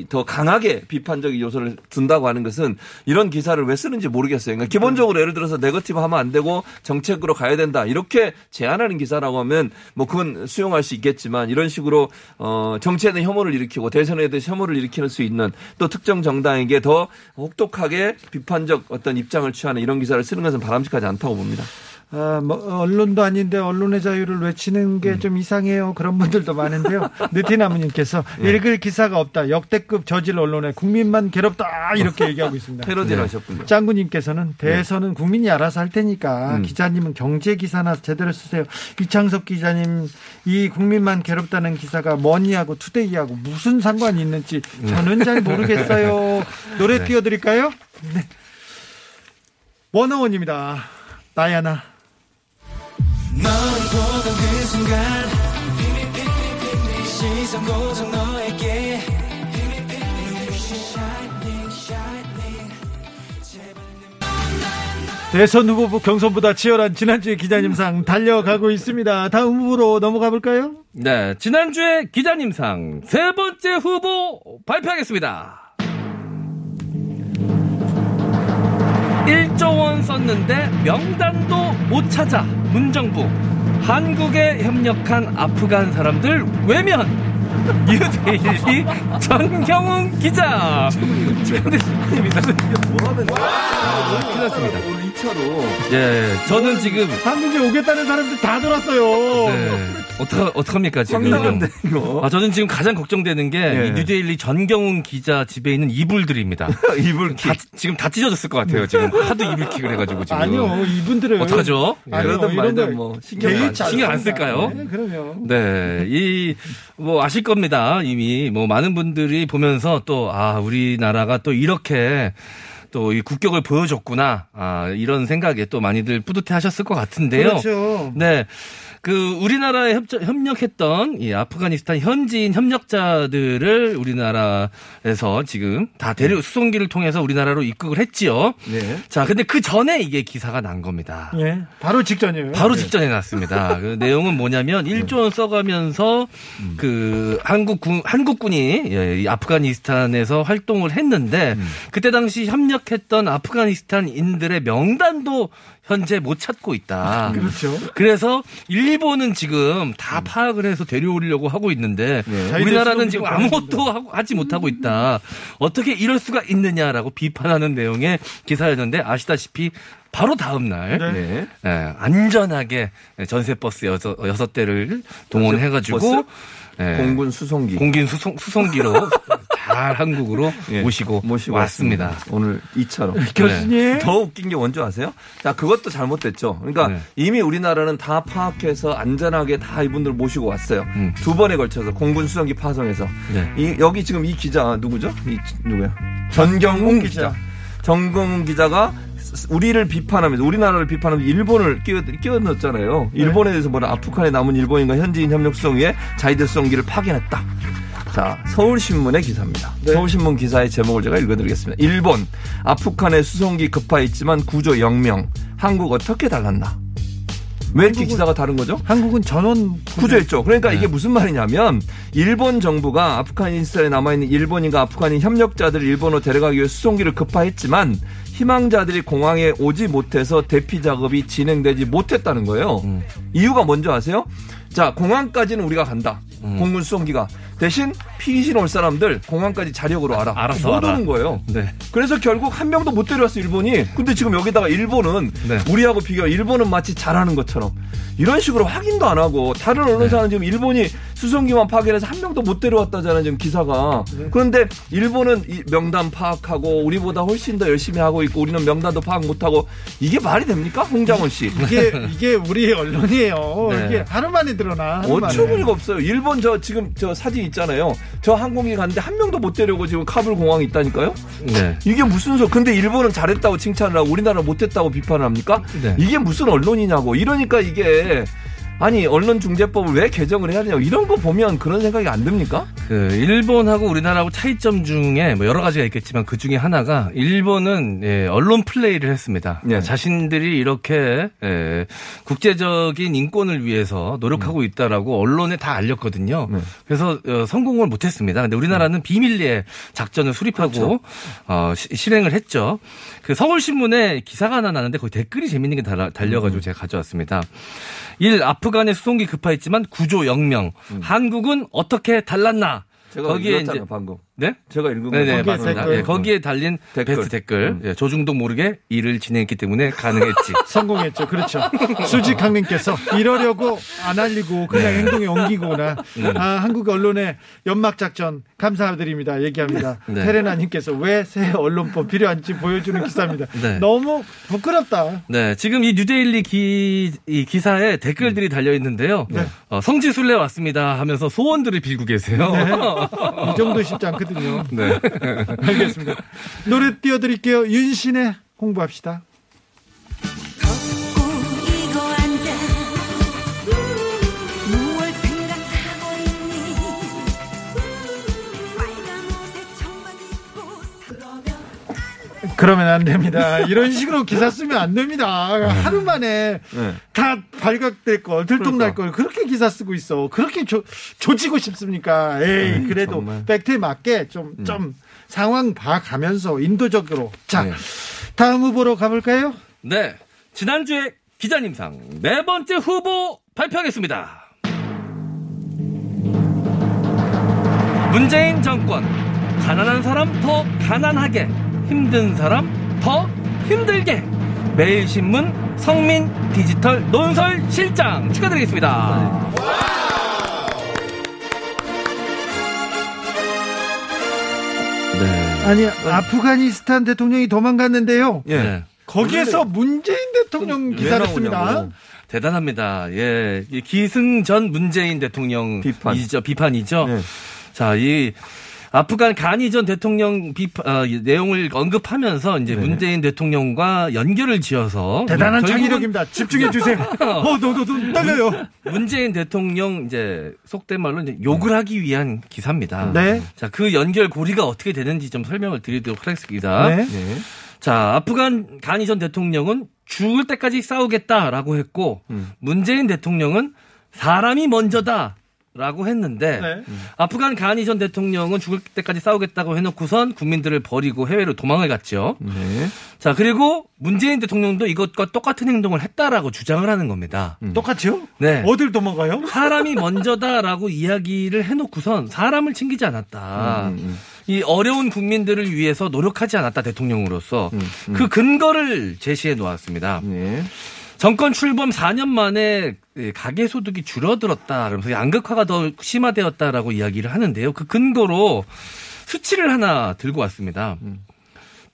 더 강하게 비판적인 요소를 둔다고 하는 것은 이런 기사를 왜 쓰는지 모르겠어요. 그러니까 기본적으로 예를 들어서 네거티브 하면 안 되고 정책으로 가야 된다 이렇게 제안하는 기사라고 하면 뭐 그건 수용할 수 있겠지만. 이런 식으로 정치에 대한 혐오를 일으키고 대선에 대해서 혐오를 일으킬 수 있는 또 특정 정당에게 더 혹독하게 비판적 어떤 입장을 취하는 이런 기사를 쓰는 것은 바람직하지 않다고 봅니다. 아, 뭐 언론도 아닌데 언론의 자유를 외치는 게 좀 이상해요. 그런 분들도 많은데요. 느티나무님께서 읽을 기사가 없다. 역대급 저질 언론에 국민만 괴롭다. 이렇게 얘기하고 있습니다. 패러디를 하셨군요. 짱구님께서는 대선은 국민이 알아서 할 테니까 기자님은 경제 기사나 제대로 쓰세요. 이창섭 기자님 이 국민만 괴롭다는 기사가 머니하고 투데이하고 무슨 상관이 있는지 저는 잘 모르겠어요. 노래 띄워드릴까요? 네. 원어원입니다. 나의 하나. 너를 보던 그 순간 시선 고정 너에게 대선 후보 경선보다 치열한 지난주에 기자님상 달려가고 있습니다. 다음 후보로 넘어가 볼까요? 네, 지난주에 기자님상 세 번째 후보 발표하겠습니다. 1조 원 썼는데 명단도 못 찾아 문정부 한국에 협력한 아프간 사람들 외면. 뉴데일리 전경훈 기자. 축하드립니다. 큰일 났습니다. 오늘 2차로. 예, 저는 지금 한국에 오겠다는 사람들 다 돌았어요. 네. 어떡합니까, 지금. 황당한데, 이거. 아, 저는 지금 가장 걱정되는 게, 예. 이 뉴데일리 전경훈 기자 집에 있는 이불들입니다. 이불킥. 지금 다 찢어졌을 것 같아요, 지금. 하도 이불킥을 해가지고, 지금. 아니요, 이분들은. 어떡하죠? 그러든 말든 뭐, 신경 안 쓸까요? 네, 그럼요. 네. 뭐, 아실 겁니다, 이미. 뭐, 많은 분들이 보면서 또, 아, 우리나라가 또 이렇게, 또 이 국격을 보여줬구나. 아, 이런 생각에 또 많이들 뿌듯해 하셨을 것 같은데요. 그렇죠. 네. 그 우리나라에 협력했던 이 아프가니스탄 현지인 협력자들을 우리나라에서 지금 다 수송기를 통해서 우리나라로 입국을 했지요. 네. 자, 근데 그 전에 이게 기사가 난 겁니다. 네. 바로 직전이에요. 바로 네. 직전에 났습니다. 그 내용은 뭐냐면 1조 원 써가면서 그 한국군이 이 아프가니스탄에서 활동을 했는데 그때 당시 협력했던 아프가니스탄인들의 명단도 현재 못 찾고 있다. 그렇죠. 그래서 일본은 지금 다 파악을 해서 데려오려고 하고 있는데 네. 우리나라는 지금 아무것도 하지 못하고 있다. 어떻게 이럴 수가 있느냐라고 비판하는 내용의 기사였는데 아시다시피 바로 다음 날 네. 네, 안전하게 전세버스 6대를 동원해가지고 전세버스? 네. 공군 수송기로 잘 한국으로 네. 모시고 왔습니다. 오늘 2차로. 교수님. 네. 더 웃긴 게 뭔지 아세요? 자, 그것도 잘못됐죠. 그러니까 네. 이미 우리나라는 다 파악해서 안전하게 다 이분들 모시고 왔어요. 두 번에 걸쳐서 공군 수송기 파송해서. 네. 여기 지금 이 기자 누구죠? 누구야? 전경훈 기자. 전경훈 기자가 우리를 비판하면서 우리나라를 비판하면서 일본을 끼워넣었잖아요. 네. 일본에 대해서 뭐라 아프간에 남은 일본인과 현지인 협력 수송기에 자위대 수송기를 파견했다. 자, 서울신문의 기사입니다. 네. 서울신문 기사의 제목을 제가 읽어드리겠습니다. 일본 아프간의 수송기 급파했지만 구조 영명. 한국 어떻게 달랐나? 왜 이렇게 기사가 다른 거죠? 한국은 전원 구조했죠. 그러니까 네. 이게 무슨 말이냐면 일본 정부가 아프가니스탄에 남아있는 일본인과 아프간인 협력자들을 일본으로 데려가기 위해 수송기를 급파했지만 희망자들이 공항에 오지 못해서 대피 작업이 진행되지 못했다는 거예요. 이유가 뭔지 아세요? 자, 공항까지는 우리가 간다. 공군 수송기가. 대신 피신 올 사람들 공항까지 자력으로 와라. 알아서 와라. 못 오는 거예요. 네. 그래서 결국 한 명도 못 데려왔어, 일본이. 근데 지금 여기다가 일본은 네. 우리하고 비교하면 일본은 마치 잘하는 것처럼. 이런 식으로 확인도 안 하고 다른 언론사는 네. 지금 일본이 수송기만 파견해서 한 명도 못 데려왔다잖아요, 지금 기사가. 네. 그런데 일본은 이 명단 파악하고 우리보다 훨씬 더 열심히 하고 있고 우리는 명단도 파악 못하고 이게 말이 됩니까? 홍장원 씨. 이게 우리 언론이에요. 네. 이게 하루 만에 드러나. 어처구니가 없어요. 일본 지금 사진 있잖아요. 저 항공기 갔는데 한 명도 못 데려오고 지금 카불 공항에 있다니까요. 네. 이게 무슨 소리. 근데 일본은 잘했다고 칭찬을 하고 우리나라 못했다고 비판을 합니까? 네. 이게 무슨 언론이냐고. 이러니까 이게 아니 언론중재법을 왜 개정을 해야 되냐고. 이런 거 보면 그런 생각이 안 듭니까? 그 일본하고 우리나라하고 차이점 중에 뭐 여러 가지가 있겠지만 그 중에 하나가 일본은 예, 언론 플레이를 했습니다. 네. 자신들이 이렇게 예, 국제적인 인권을 위해서 노력하고 있다라고 언론에 다 알렸거든요. 네. 그래서 성공을 못했습니다. 근데 우리나라는 비밀리에 작전을 수립하고 그렇죠. 실행을 했죠. 그 서울신문에 기사가 하나 나는데 거기 댓글이 재밌는 게 달려가지고 제가 가져왔습니다. 아프간의 수송기 급파했지만 구조 영명. 한국은 어떻게 달랐나? 제가 거기에 이제 방금. 네? 제가 읽은 거. 네, 맞습니다. 네, 거기에 달린 베스트 댓글. 예, 조중동 모르게 일을 진행했기 때문에 가능했지. 성공했죠. 그렇죠. 수직항님께서 이러려고 안 알리고 그냥 네. 행동에 옮기거나 아, 한국 언론의 연막작전 감사드립니다. 얘기합니다. 네. 테레나님께서 왜 새 언론법 필요한지 보여주는 기사입니다. 네. 너무 부끄럽다. 네, 지금 이 뉴데일리 이 기사에 댓글들이 달려있는데요. 네. 성지순례 왔습니다 하면서 소원들을 빌고 계세요. 네. 이 정도 쉽지 않거든요. 네. 알겠습니다. 노래 띄워드릴게요. 윤신의 홍보합시다. 그러면 안 됩니다. 이런 식으로 기사 쓰면 안 됩니다. 하루 만에 네. 다 발각될 걸, 들통날 걸, 그렇게 기사 쓰고 있어. 그렇게 조지고 싶습니까? 에이, 그래도 정말. 팩트에 맞게 좀 상황 봐가면서 인도적으로. 자, 네. 다음 후보로 가볼까요? 네. 지난주에 기자님상 네 번째 후보 발표하겠습니다. 문재인 정권, 가난한 사람 더 가난하게, 힘든 사람 더 힘들게. 매일신문 성민 디지털 논설실장 축하드리겠습니다. 네. 아니, 아프가니스탄 대통령이 도망갔는데요. 예. 거기에서 문재인 대통령 기사를 씁니다. 대단합니다. 예. 기승전 문재인 대통령 비판이죠. 네. 자, 이 아프간 가니 전 대통령 내용을 언급하면서 이제 문재인 대통령과 연결을 지어서 대단한 창의력입니다. 집중해 주세요. 너도 떨려요. 문재인 대통령 이제 속된 말로 이제 욕을 하기 위한 기사입니다. 네. 자, 그 연결 고리가 어떻게 되는지 좀 설명을 드리도록 하겠습니다. 네. 네. 자, 아프간 가니 전 대통령은 죽을 때까지 싸우겠다라고 했고 문재인 대통령은 사람이 먼저다. 라고 했는데 네. 아프간 가니 전 대통령은 죽을 때까지 싸우겠다고 해놓고선 국민들을 버리고 해외로 도망을 갔죠. 네. 자, 그리고 문재인 대통령도 이것과 똑같은 행동을 했다라고 주장을 하는 겁니다. 똑같이요? 네. 어딜 도망가요? 사람이 먼저다라고 이야기를 해놓고선 사람을 챙기지 않았다. 이 어려운 국민들을 위해서 노력하지 않았다, 대통령으로서. 그 근거를 제시해 놓았습니다. 네. 정권 출범 4년 만에 가계 소득이 줄어들었다. 그러면서 양극화가 더 심화되었다라고 이야기를 하는데요. 그 근거로 수치를 하나 들고 왔습니다.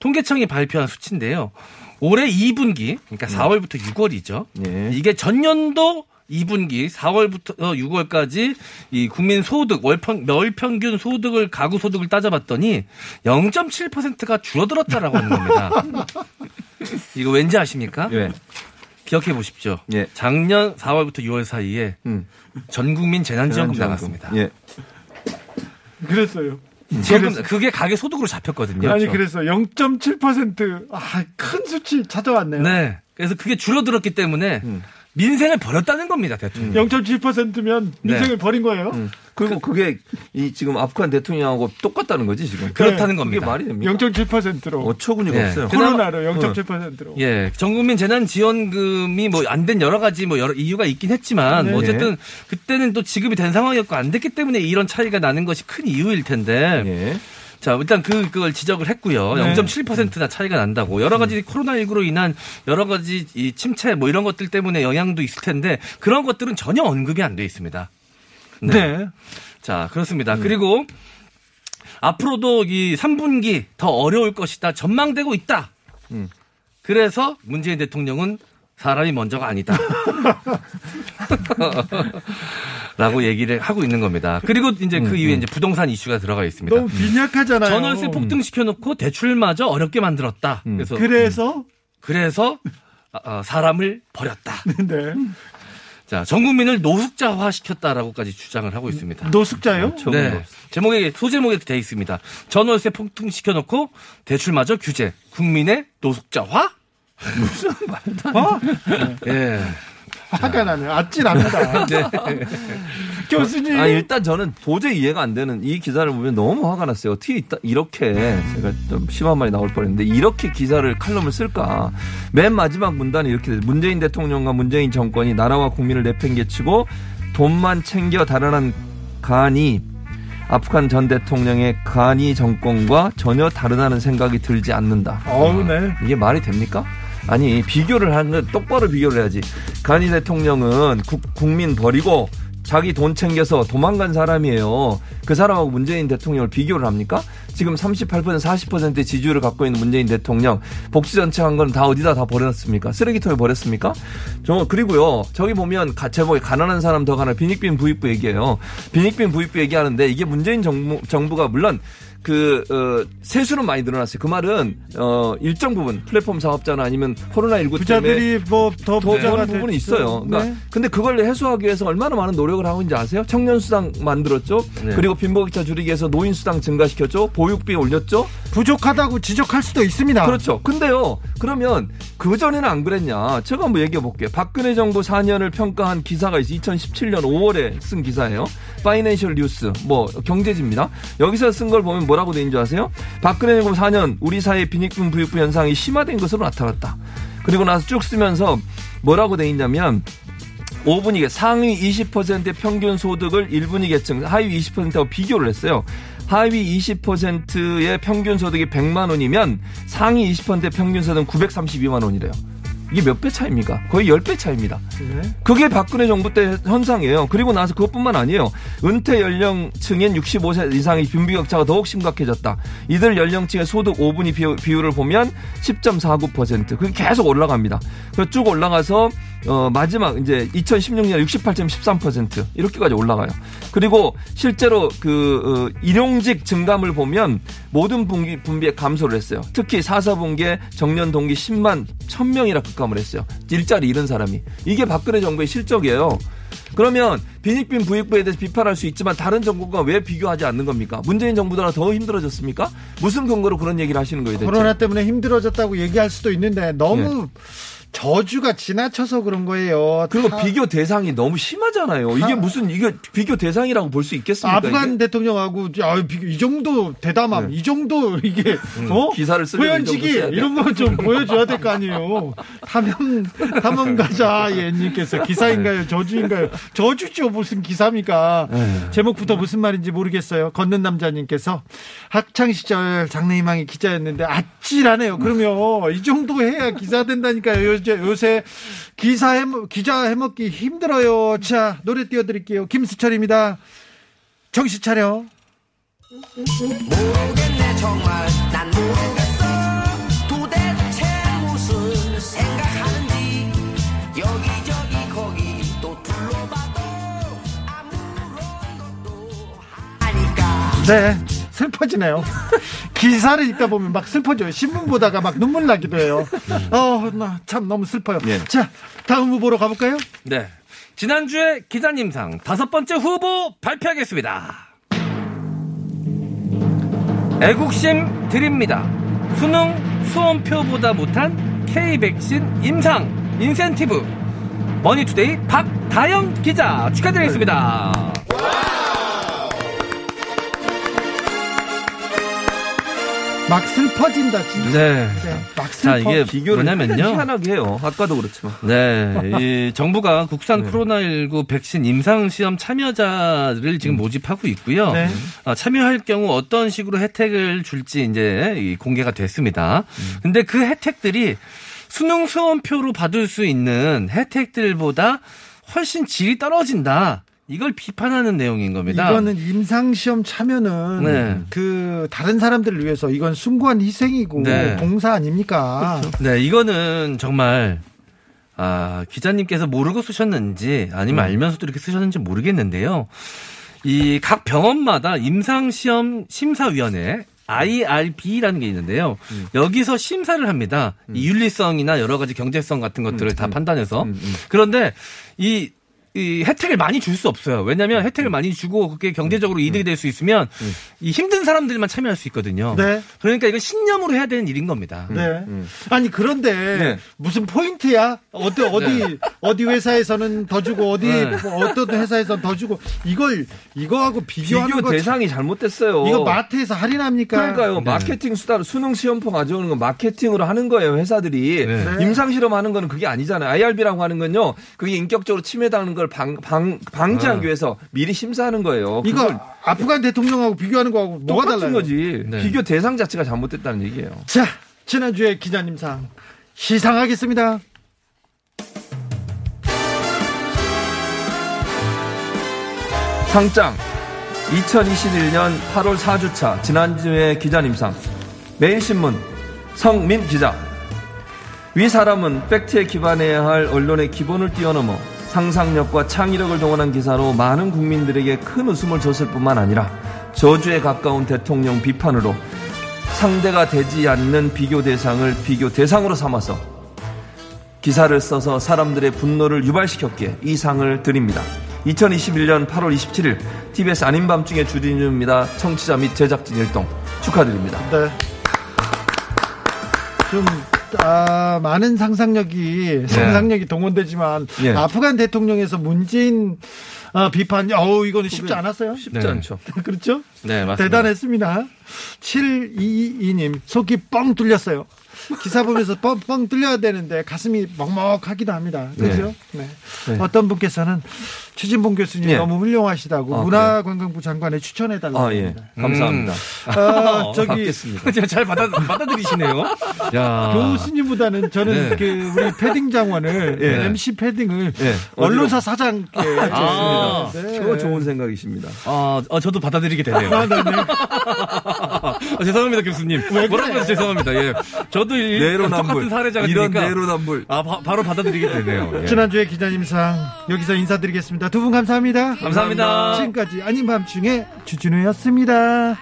통계청이 발표한 수치인데요. 올해 2분기, 그러니까 4월부터 6월이죠. 예. 이게 전년도 2분기 4월부터 6월까지 이 국민 소득 월 평균 소득을 가구 소득을 따져봤더니 0.7%가 줄어들었다라고 하는 겁니다. 이거 왠지 아십니까? 네. 기억해 보십시오. 예. 작년 4월부터 6월 사이에 전 국민 재난지원금 나갔습니다. 예. 그랬어요. 지금 그게 가계 소득으로 잡혔거든요. 아니, 그래서 0.7%. 아, 큰 수치 찾아왔네요. 네. 그래서 그게 줄어들었기 때문에 민생을 버렸다는 겁니다, 대통령. 0.7%면 민생을 버린 거예요? 그리고 그게 이 지금 아프간 대통령하고 똑같다는 거지, 지금. 그렇다는 겁니다. 이게 말이 됩니까? 0.7%로. 어처구니가 없어요. 코로나로 0.7%로. 예. 전 국민 재난지원금이 뭐 안 된 여러 가지 뭐 여러 이유가 있긴 했지만 뭐 어쨌든 그때는 또 지급이 된 상황이었고 안 됐기 때문에 이런 차이가 나는 것이 큰 이유일 텐데. 네. 자, 일단 그걸 지적을 했고요. 0.7%나 차이가 난다고. 여러 가지 코로나19로 인한 여러 가지 이 침체 뭐 이런 것들 때문에 영향도 있을 텐데 그런 것들은 전혀 언급이 안 돼 있습니다. 네. 네. 자, 그렇습니다. 그리고 앞으로도 이 3분기 더 어려울 것이다. 전망되고 있다. 그래서 문재인 대통령은 사람이 먼저가 아니다. 라고 얘기를 하고 있는 겁니다. 그리고 이제 그 이후에 이제 부동산 이슈가 들어가 있습니다. 너무 빈약하잖아요. 전월세 폭등시켜놓고 대출마저 어렵게 만들었다. 그래서 사람을 버렸다. 네. 자, 전 국민을 노숙자화 시켰다라고까지 주장을 하고 있습니다. 노숙자요? 네. 제목에, 소제목에 돼 있습니다. 전월세 폭등시켜놓고 대출마저 규제. 국민의 노숙자화? 무슨 말도 안 돼. 예. 화가 나네요. 아찔합니다. 네. 교수님. 아, 일단 저는 도저히 이해가 안 되는 이 기사를 보면 너무 화가 났어요. 어떻게 이렇게 제가 좀 심한 말이 나올 뻔했는데 이렇게 기사를 칼럼을 쓸까. 맨 마지막 문단이 이렇게 돼요. 문재인 대통령과 문재인 정권이 나라와 국민을 내팽개치고 돈만 챙겨 달아난 간이 아프간 전 대통령의 간이 정권과 전혀 다르다는 생각이 들지 않는다. 어우네. 이게 말이 됩니까? 아니, 비교를 하는, 똑바로 비교를 해야지. 가니 대통령은 국민 버리고 자기 돈 챙겨서 도망간 사람이에요. 그 사람하고 문재인 대통령을 비교를 합니까? 지금 38%, 40%의 지지율을 갖고 있는 문재인 대통령, 복지정책한 건 다 어디다 다 버렸습니까? 쓰레기통에 버렸습니까? 그리고요, 저기 보면 제목에 가난한 사람 더 가난, 빈익빈 부익부 얘기예요. 빈익빈 부익부 얘기하는데 이게 문재인 정부가 물론 세수는 많이 늘어났어요. 그 말은, 일정 부분, 플랫폼 사업자나 아니면 코로나19 부자들이 때문에 뭐 더 부자가 된 부분이 있어요. 그러니까 네. 근데 그걸 해소하기 위해서 얼마나 많은 노력을 하고 있는지 아세요? 청년수당 만들었죠. 네. 그리고 빈부격차 줄이기 위해서 노인수당 증가시켰죠. 보육비 올렸죠. 부족하다고 지적할 수도 있습니다. 그렇죠. 근데요, 그러면 그전에는 안 그랬냐. 제가 한번 얘기해 볼게요. 박근혜 정부 4년을 평가한 기사가 있어요. 2017년 5월에 쓴 기사예요. 파이낸셜 뉴스, 뭐, 경제지입니다. 여기서 쓴 걸 보면 뭐라고 돼 있는 줄 아세요? 박근혜 정부 4년 우리 사회의 빈익빈 부익부 현상이 심화된 것으로 나타났다. 그리고 나서 쭉 쓰면서 뭐라고 돼 있냐면 5분위계 상위 20%의 평균 소득을 1분위 계층 하위 20%하고 비교를 했어요. 하위 20%의 평균 소득이 100만 원이면 상위 20%의 평균 소득은 932만 원이래요. 이게 몇 배 차이입니까? 거의 10배 차이입니다. 그게 박근혜 정부 때 현상이에요. 그리고 나서 그것뿐만 아니에요. 은퇴 연령층인 65세 이상의 빈부격차가 더욱 심각해졌다. 이들 연령층의 소득 5분위 비율을 보면 10.49%. 그게 계속 올라갑니다. 그래서 쭉 올라가서 마지막 이제 2016년 68.13% 이렇게까지 올라가요. 그리고 실제로 그 일용직 증감을 보면 모든 분기에 감소를 했어요. 특히 4분기에 정년 동기 10만 1,000명이라 급감을 했어요. 일자리 잃은 사람이. 이게 박근혜 정부의 실적이에요. 그러면 빈익빈 부익부에 대해서 비판할 수 있지만 다른 정부가 왜 비교하지 않는 겁니까? 문재인 정부보다 더 힘들어졌습니까? 무슨 근거로 그런 얘기를 하시는 거예요? 대체? 코로나 때문에 힘들어졌다고 얘기할 수도 있는데 너무... 예. 저주가 지나쳐서 그런 거예요. 그리고 비교 대상이 너무 심하잖아요. 이게 무슨 이게 비교 대상이라고 볼 수 있겠습니까? 아프간 이게? 대통령하고 이 정도 대담함, 네. 이 정도 이게 기사를 쓰면 호연지기 이런 거 좀 보여줘야 될 거 아니에요. 탐험가자 예님께서 기사인가요, 저주인가요? 저주죠. 무슨 기사입니까? 네. 제목부터 무슨 말인지 모르겠어요. 걷는 남자님께서 학창 시절 장래희망의 기자였는데 아찔하네요. 그러면 이 정도 해야 기사 된다니까요. 요새 기자 해먹기 힘들어요. 자, 노래 띄워드릴게요. 김수철입니다. 정신 차려. 모르겠네 정말 난 모르겠어 도대체 무슨 생각하는지 여기저기 거기 또 둘러봐도 아무런 것도 아니까. 네, 슬퍼지네요. 기사를 읽다 보면 막 슬퍼져요. 신문 보다가 막 눈물 나기도 해요. 나 참 너무 슬퍼요. 예. 자, 다음 후보로 가볼까요? 네. 지난주에 기자님상 5번째 후보 발표하겠습니다. 애국심 드립니다. 수능 수험표보다 못한 K-백신 임상 인센티브 머니투데이 박다영 기자 축하드리겠습니다. 막 슬퍼진다 진짜. 네. 막 슬퍼. 자, 이게 비교를 뭐냐면요. 희한하게 해요. 아까도 그렇지만. 네. 이 정부가 국산 네. 코로나19 백신 임상 시험 참여자를 지금 모집하고 있고요. 네. 참여할 경우 어떤 식으로 혜택을 줄지 이제 공개가 됐습니다. 근데 그 혜택들이 수능 수험표로 받을 수 있는 혜택들보다 훨씬 질이 떨어진다. 이걸 비판하는 내용인 겁니다. 이거는 임상시험 참여는 네. 그 다른 사람들을 위해서 이건 숭고한 희생이고 네. 봉사 아닙니까? 그렇죠. 네, 이거는 정말 기자님께서 모르고 쓰셨는지 아니면 알면서도 이렇게 쓰셨는지 모르겠는데요. 이 각 병원마다 임상시험 심사위원회 IRB라는 게 있는데요. 여기서 심사를 합니다. 이 윤리성이나 여러 가지 경제성 같은 것들을 다 판단해서 그런데 이 혜택을 많이 줄 수 없어요. 왜냐하면 혜택을 많이 주고 그게 경제적으로 이득이 될 수 있으면 이 힘든 사람들만 참여할 수 있거든요. 네. 그러니까 이건 신념으로 해야 되는 일인 겁니다. 네. 아니 그런데 네. 무슨 포인트야? 어디 어디 회사에서는 더 주고 어디 네. 어떤 회사에서는 더 주고 이거하고 비교하는 거 대상이 잘못됐어요. 이거 마트에서 할인합니까? 그러니까요. 네. 마케팅 수단으로 수능 시험표 가져오는 건 마케팅으로 하는 거예요. 회사들이 네. 임상 실험하는 거는 그게 아니잖아요. IRB라고 하는 건요. 그게 인격적으로 침해당하는 걸 방지하기 위해서 미리 심사하는 거예요. 이거 아프간 대통령하고 비교하는 거하고 뭐가 달라요? 똑같은 거지. 네. 비교 대상 자체가 잘못됐다는 얘기예요. 자, 지난주에 기자님상 시상하겠습니다. 상장 2021년 8월 4주차 지난주에 기자님상 매일신문 성민 기자. 위 사람은 팩트에 기반해야 할 언론의 기본을 뛰어넘어 상상력과 창의력을 동원한 기사로 많은 국민들에게 큰 웃음을 줬을 뿐만 아니라 저주에 가까운 대통령 비판으로 상대가 되지 않는 비교 대상을 비교 대상으로 삼아서 기사를 써서 사람들의 분노를 유발시켰기에 이 상을 드립니다. 2021년 8월 27일 TBS 아닌 밤중에 주진우입니다. 청취자 및 제작진 일동 축하드립니다. 네. 좀... 많은 상상력이 동원되지만 예. 아프간 대통령에서 문재인 비판 이거는 쉽지 않았어요? 쉽지 않죠. 그렇죠? 네, 맞습니다. 대단했습니다. 722님 속이 뻥 뚫렸어요. 기사 보면서 뻥뻥 뚫려야 되는데 가슴이 먹먹하기도 합니다. 그렇죠? 네. 네. 어떤 분께서는 최진봉 교수님 네. 너무 훌륭하시다고 문화관광부 장관에 추천해달라고 합니다. 예. 감사합니다. 저기 잘 받아들이시네요. 야. 교수님보다는 저는 네. 그 우리 패딩 장관을 네. MC 패딩을 네. 언론사 사장께 했습니다. 네. 저거 좋은 생각이십니다. 저도 받아들이게 되네요. 네. 죄송합니다 교수님. 뭐라고 해서 죄송합니다. 예. 저도 똑같은 사례자가 이런 되니까 내로남불. 바로 받아들이게 되네요. 예. 지난주에 기자님상 여기서 인사드리겠습니다. 두 분 감사합니다. 감사합니다. 지금까지 아닌 밤중에 주진우였습니다.